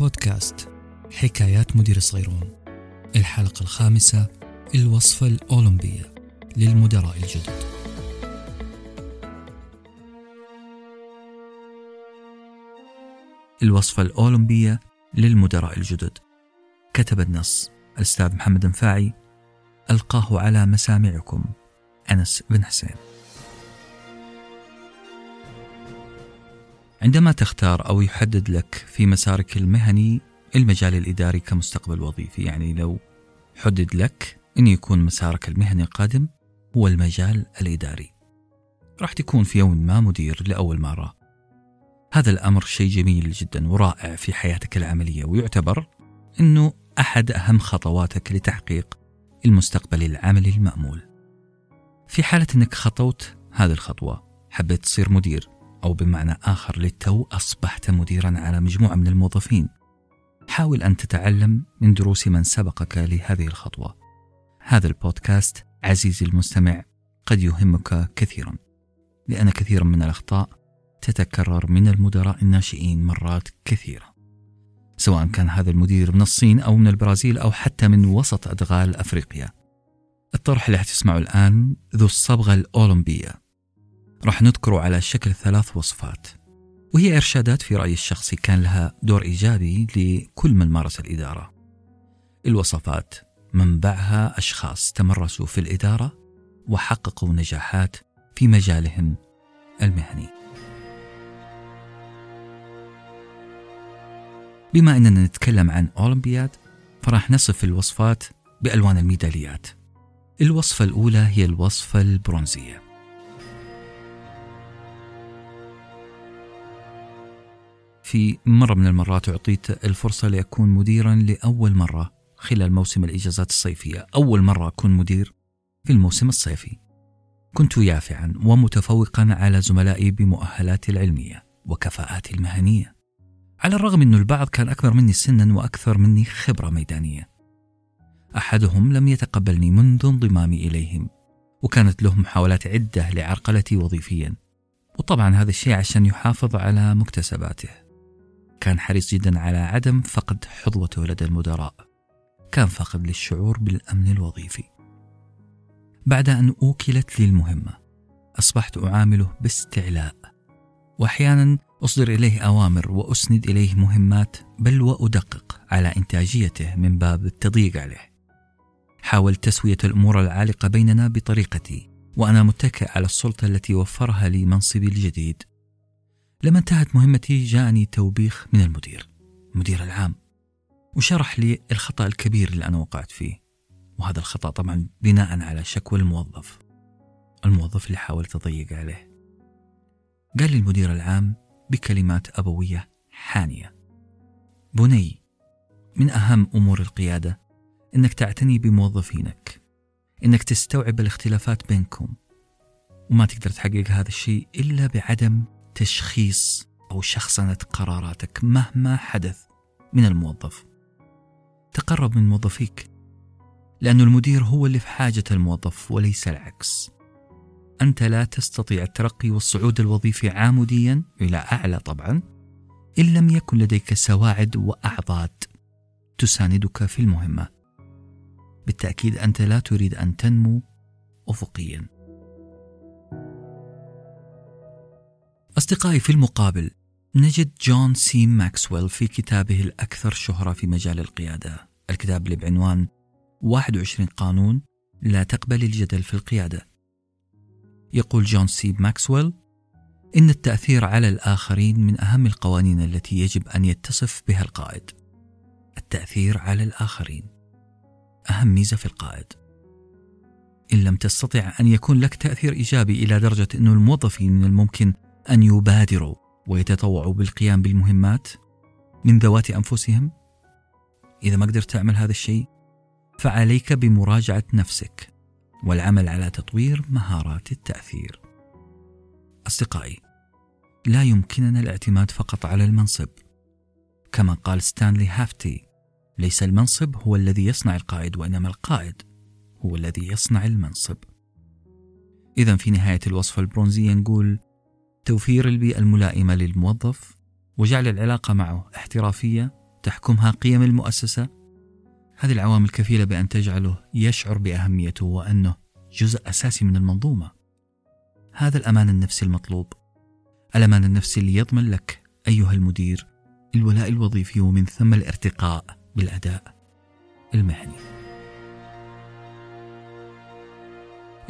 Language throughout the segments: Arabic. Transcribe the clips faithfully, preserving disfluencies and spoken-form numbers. بودكاست حكايات مدير الصغيرون، الحلقة الخامسة، الوصفة الأولمبية للمدراء الجدد. الوصفة الأولمبية للمدراء الجدد. كتب النص الأستاذ محمد انفاعي، ألقاه على مسامعكم أنس بن حسين. عندما تختار أو يحدد لك في مسارك المهني المجال الإداري كمستقبل وظيفي، يعني لو حدد لك أن يكون مسارك المهني القادم هو المجال الإداري، راح تكون في يوم ما مدير لأول مرة. هذا الأمر شيء جميل جدا ورائع في حياتك العملية، ويعتبر أنه أحد أهم خطواتك لتحقيق المستقبل العملي المأمول. في حالة أنك خطوت هذه الخطوة، حبيت تصير مدير، أو بمعنى آخر للتو أصبحت مديرا على مجموعة من الموظفين، حاول أن تتعلم من دروس من سبقك لهذه الخطوة. هذا البودكاست عزيزي المستمع قد يهمك كثيرا، لأن كثيرا من الأخطاء تتكرر من المدراء الناشئين مرات كثيرة، سواء كان هذا المدير من الصين أو من البرازيل أو حتى من وسط أدغال أفريقيا. الطرح اللي هتسمعه الآن ذو الصبغة الأولمبية، رح نذكره على شكل ثلاث وصفات، وهي إرشادات في رأيي الشخصي كان لها دور إيجابي لكل من مارس الإدارة. الوصفات منبعها أشخاص تمرسوا في الإدارة وحققوا نجاحات في مجالهم المهني. بما أننا نتكلم عن أولمبياد، فرح نصف الوصفات بألوان الميداليات. الوصفة الأولى هي الوصفة البرونزية. في مرة من المرات أعطيت الفرصة لأكون مديرا لأول مرة خلال موسم الإجازات الصيفية. أول مرة أكون مدير في الموسم الصيفي، كنت يافعا ومتفوقا على زملائي بمؤهلاتي العلمية وكفاءاتي المهنية، على الرغم أن البعض كان أكبر مني سنا وأكثر مني خبرة ميدانية. أحدهم لم يتقبلني منذ انضمامي إليهم، وكانت له محاولات عدة لعرقلتي وظيفيا، وطبعا هذا الشيء عشان يحافظ على مكتسباته. كان حريص جدا على عدم فقد حظوته لدى المدراء، كان فاقد للشعور بالأمن الوظيفي. بعد أن أوكلت لي المهمة، أصبحت أعامله باستعلاء، وأحيانا أصدر إليه أوامر وأسند إليه مهمات، بل وأدقق على إنتاجيته من باب التضييق عليه. حاولت تسوية الأمور العالقة بيننا بطريقتي، وأنا متكئ على السلطة التي وفرها لي منصبي الجديد. لما انتهت مهمتي، جاءني توبيخ من المدير المدير العام، وشرح لي الخطأ الكبير اللي أنا وقعت فيه، وهذا الخطأ طبعا بناء على شكوى الموظف الموظف اللي حاول تضيق عليه. قال لي المدير العام بكلمات أبوية حانية: بني، من أهم أمور القيادة إنك تعتني بموظفينك، إنك تستوعب الاختلافات بينكم، وما تقدر تحقق هذا الشيء إلا بعدم تشخيص أو شخصنة قراراتك مهما حدث من الموظف. تقرب من موظفيك، لأن المدير هو اللي في حاجة الموظف وليس العكس. أنت لا تستطيع الترقي والصعود الوظيفي عاموديا إلى أعلى طبعا إن لم يكن لديك سواعد وأعضاد تساندك في المهمة. بالتأكيد أنت لا تريد أن تنمو أفقيا. أصدقائي، في المقابل نجد جون سي ماكسويل في كتابه الأكثر شهرة في مجال القيادة، الكتاب اللي بعنوان واحد وعشرين قانون لا تقبل الجدل في القيادة. يقول جون سي ماكسويل: إن التأثير على الآخرين من أهم القوانين التي يجب أن يتصف بها القائد. التأثير على الآخرين أهم ميزة في القائد. إن لم تستطع أن يكون لك تأثير إيجابي إلى درجة أن الموظفين من الممكن أن يبادروا ويتطوعوا بالقيام بالمهمات من ذوات أنفسهم، إذا ما قدرت تعمل هذا الشيء، فعليك بمراجعة نفسك والعمل على تطوير مهارات التأثير. أصدقائي، لا يمكننا الاعتماد فقط على المنصب. كما قال ستانلي هافتي: ليس المنصب هو الذي يصنع القائد، وإنما القائد هو الذي يصنع المنصب. إذن في نهاية الوصفة البرونزية نقول: توفير البيئة الملائمة للموظف، وجعل العلاقة معه احترافية تحكمها قيم المؤسسة. هذه العوامل كفيلة بأن تجعله يشعر بأهميته وأنه جزء أساسي من المنظومة. هذا الأمان النفسي المطلوب، الأمان النفسي اللي يضمن لك أيها المدير الولاء الوظيفي ومن ثم الارتقاء بالأداء المهني.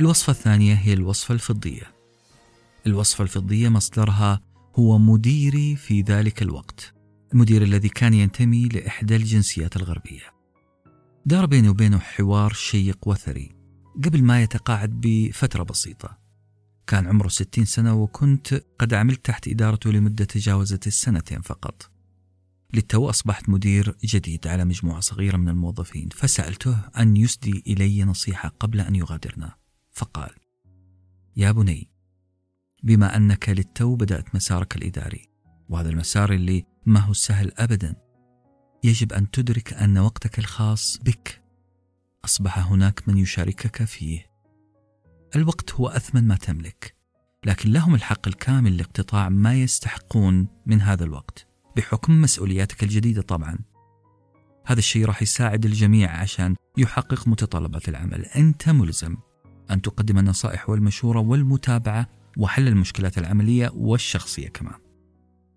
الوصفة الثانية هي الوصفة الفضية. الوصفة الفضية مصدرها هو مديري في ذلك الوقت، المدير الذي كان ينتمي لإحدى الجنسيات الغربية. دار بيني وبينه حوار شيق وثري قبل ما يتقاعد بفترة بسيطة. كان عمره ستين سنة وكنت قد عملت تحت إدارته لمدة تجاوزت السنتين فقط. للتو أصبحت مدير جديد على مجموعة صغيرة من الموظفين، فسألته أن يسدي إلي نصيحة قبل أن يغادرنا، فقال: يا بني، بما أنك للتو بدأت مسارك الإداري، وهذا المسار اللي ما هو سهل أبدا، يجب أن تدرك أن وقتك الخاص بك أصبح هناك من يشاركك فيه. الوقت هو أثمن ما تملك، لكن لهم الحق الكامل لاقتطاع ما يستحقون من هذا الوقت بحكم مسؤولياتك الجديدة. طبعا هذا الشيء راح يساعد الجميع عشان يحقق متطلبات العمل. أنت ملزم أن تقدم النصائح والمشورة والمتابعة وحل المشكلات العملية والشخصية كمان،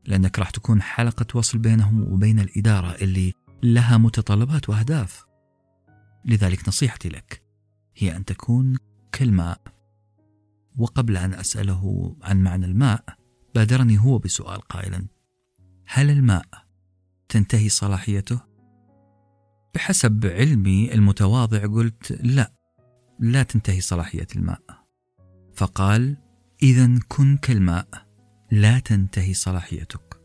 لأنك راح تكون حلقة وصل بينهم وبين الإدارة اللي لها متطلبات وأهداف. لذلك نصيحتي لك هي أن تكون كالماء. وقبل أن أسأله عن معنى الماء، بادرني هو بسؤال قائلا: هل الماء تنتهي صلاحيته؟ بحسب علمي المتواضع قلت: لا، لا تنتهي صلاحية الماء. فقال: إذن كن كالماء، لا تنتهي صلاحيتك.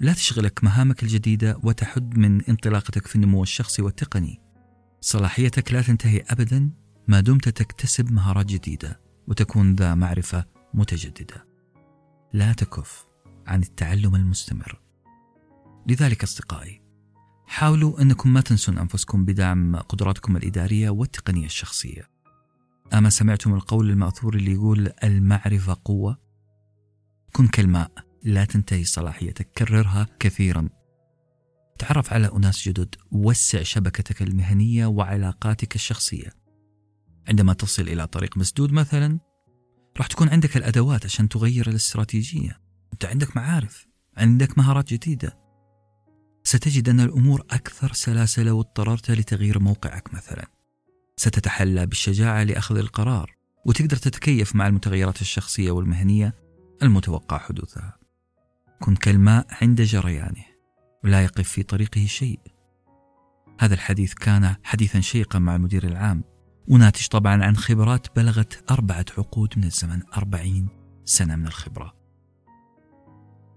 لا تشغلك مهامك الجديدة وتحد من انطلاقتك في النمو الشخصي والتقني. صلاحيتك لا تنتهي أبدا ما دمت تكتسب مهارات جديدة وتكون ذا معرفة متجددة. لا تكف عن التعلم المستمر. لذلك أصدقائي، حاولوا أنكم ما تنسون أنفسكم بدعم قدراتكم الإدارية والتقنية الشخصية. أما سمعتم القول المأثور اللي يقول المعرفة قوة؟ كن كالماء، لا تنتهي صلاحيتك. كررها كثيرا. تعرف على أناس جدد، وسع شبكتك المهنية وعلاقاتك الشخصية. عندما تصل إلى طريق مسدود مثلا، راح تكون عندك الأدوات عشان تغير الاستراتيجية. أنت عندك معارف، عندك مهارات جديدة. ستجد أن الأمور أكثر سلاسة لو اضطررت لتغيير موقعك مثلا. ستتحلى بالشجاعة لأخذ القرار، وتقدر تتكيف مع المتغيرات الشخصية والمهنية المتوقع حدوثها. كن كالماء عند جريانه، ولا يقف في طريقه شيء. هذا الحديث كان حديثا شيقا مع المدير العام، وناتج طبعا عن خبرات بلغت أربعة عقود من الزمن، أربعين سنة من الخبرة.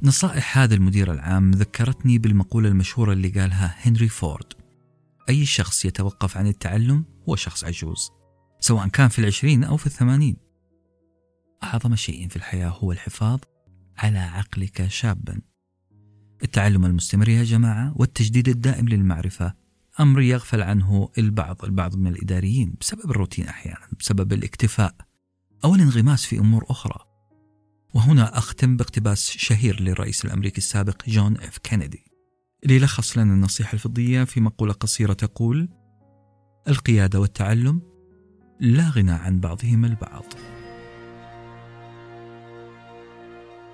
نصائح هذا المدير العام ذكرتني بالمقولة المشهورة اللي قالها هنري فورد: أي شخص يتوقف عن التعلم هو شخص عجوز، سواء كان في العشرين أو في الثمانين. أعظم شيء في الحياة هو الحفاظ على عقلك شابا. التعلم المستمر يا جماعة والتجديد الدائم للمعرفة أمر يغفل عنه البعض البعض من الإداريين بسبب الروتين، أحيانا بسبب الاكتفاء أو الانغماس في أمور أخرى. وهنا أختم باقتباس شهير للرئيس الأمريكي السابق جون إف كينيدي، اللي لخص لنا النصيحة الفضية في مقولة قصيرة تقول: القيادة والتعلم لا غنى عن بعضهما البعض.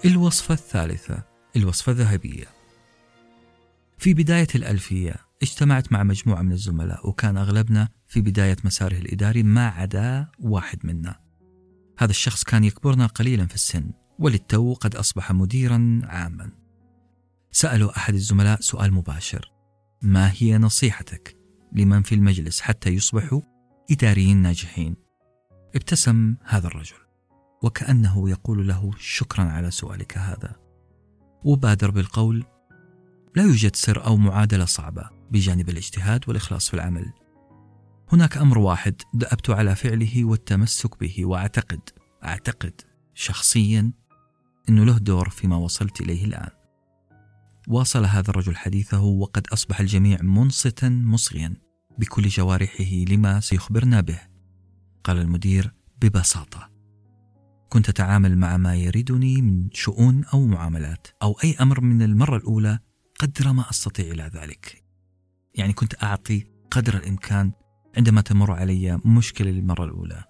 الوصفة الثالثة، الوصفة الذهبية. في بداية الألفية اجتمعت مع مجموعة من الزملاء، وكان أغلبنا في بداية مساره الإداري ما عدا واحد منا. هذا الشخص كان يكبرنا قليلا في السن، وللتو قد أصبح مديرا عاما. سأله أحد الزملاء سؤال مباشر: ما هي نصيحتك لمن في المجلس حتى يصبحوا إداريين ناجحين؟ ابتسم هذا الرجل وكأنه يقول له: شكرا على سؤالك هذا. وبادر بالقول: لا يوجد سر أو معادلة صعبة بجانب الاجتهاد والإخلاص في العمل. هناك أمر واحد دأبت على فعله والتمسك به، وأعتقد أعتقد شخصيا أنه له دور فيما وصلت إليه الآن. واصل هذا الرجل حديثه، وقد أصبح الجميع منصتا مصغيا بكل جوارحه لما سيخبرنا به. قال المدير ببساطة: كنت أتعامل مع ما يريدني من شؤون أو معاملات أو أي أمر من المرة الأولى قدر ما أستطيع إلى ذلك. يعني كنت أعطي قدر الإمكان عندما تمر علي مشكلة للمرة الأولى.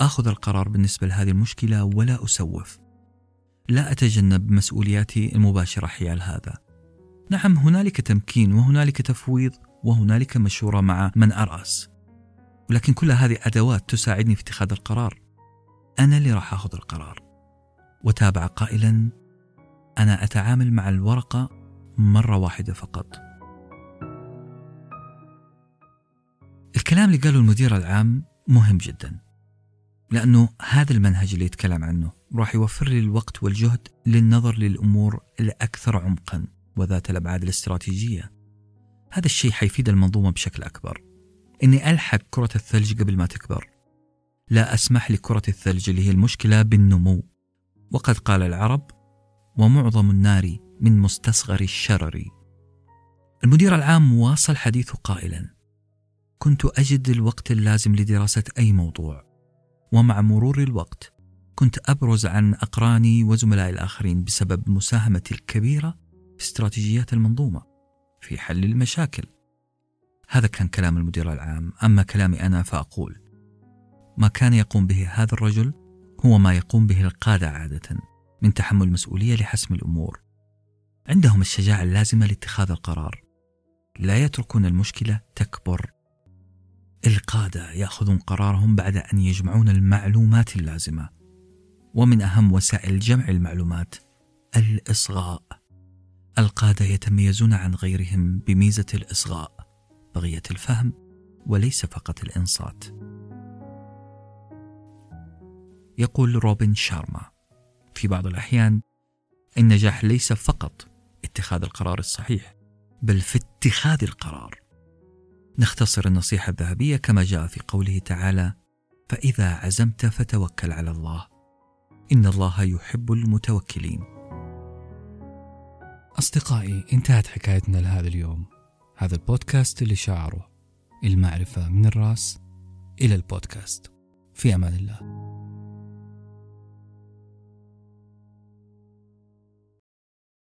أخذ القرار بالنسبة لهذه المشكلة ولا أسوف. لا أتجنب مسؤولياتي المباشرة حيال هذا. نعم، هنالك تمكين وهنالك تفويض وهنالك مشورة مع من أرأس، ولكن كل هذه أدوات تساعدني في اتخاذ القرار. أنا اللي راح أخذ القرار. وتابع قائلا: أنا أتعامل مع الورقة مرة واحدة فقط. الكلام اللي قاله المدير العام مهم جدا، لأنه هذا المنهج اللي يتكلم عنه راح يوفر لي الوقت والجهد للنظر للأمور الأكثر عمقا وذات الأبعاد الاستراتيجية. هذا الشيء حيفيد المنظومة بشكل أكبر. إني ألحق كرة الثلج قبل ما تكبر. لا أسمح لكرة الثلج اللي هي المشكلة بالنمو. وقد قال العرب: ومعظم النار من مستصغر الشرر. المدير العام واصل حديثه قائلا: كنت أجد الوقت اللازم لدراسة أي موضوع، ومع مرور الوقت كنت أبرز عن أقراني وزملائي الآخرين بسبب مساهمتي الكبيرة في استراتيجيات المنظومة في حل المشاكل. هذا كان كلام المدير العام. أما كلامي أنا فأقول: ما كان يقوم به هذا الرجل هو ما يقوم به القادة عادة من تحمل مسؤولية لحسم الأمور. عندهم الشجاعة اللازمة لاتخاذ القرار، لا يتركون المشكلة تكبر. القادة يأخذون قرارهم بعد أن يجمعون المعلومات اللازمة، ومن أهم وسائل جمع المعلومات الإصغاء. القادة يتميزون عن غيرهم بميزة الإصغاء، بغية الفهم وليس فقط الإنصات. يقول روبن شارما في بعض الأحيان: النجاح ليس فقط اتخاذ القرار الصحيح، بل في اتخاذ القرار. نختصر النصيحة الذهبية كما جاء في قوله تعالى: فإذا عزمت فتوكل على الله إن الله يحب المتوكلين. أصدقائي، انتهت حكايتنا لهذا اليوم. هذا البودكاست اللي شعره المعرفة من الرأس إلى البودكاست. في أمان الله.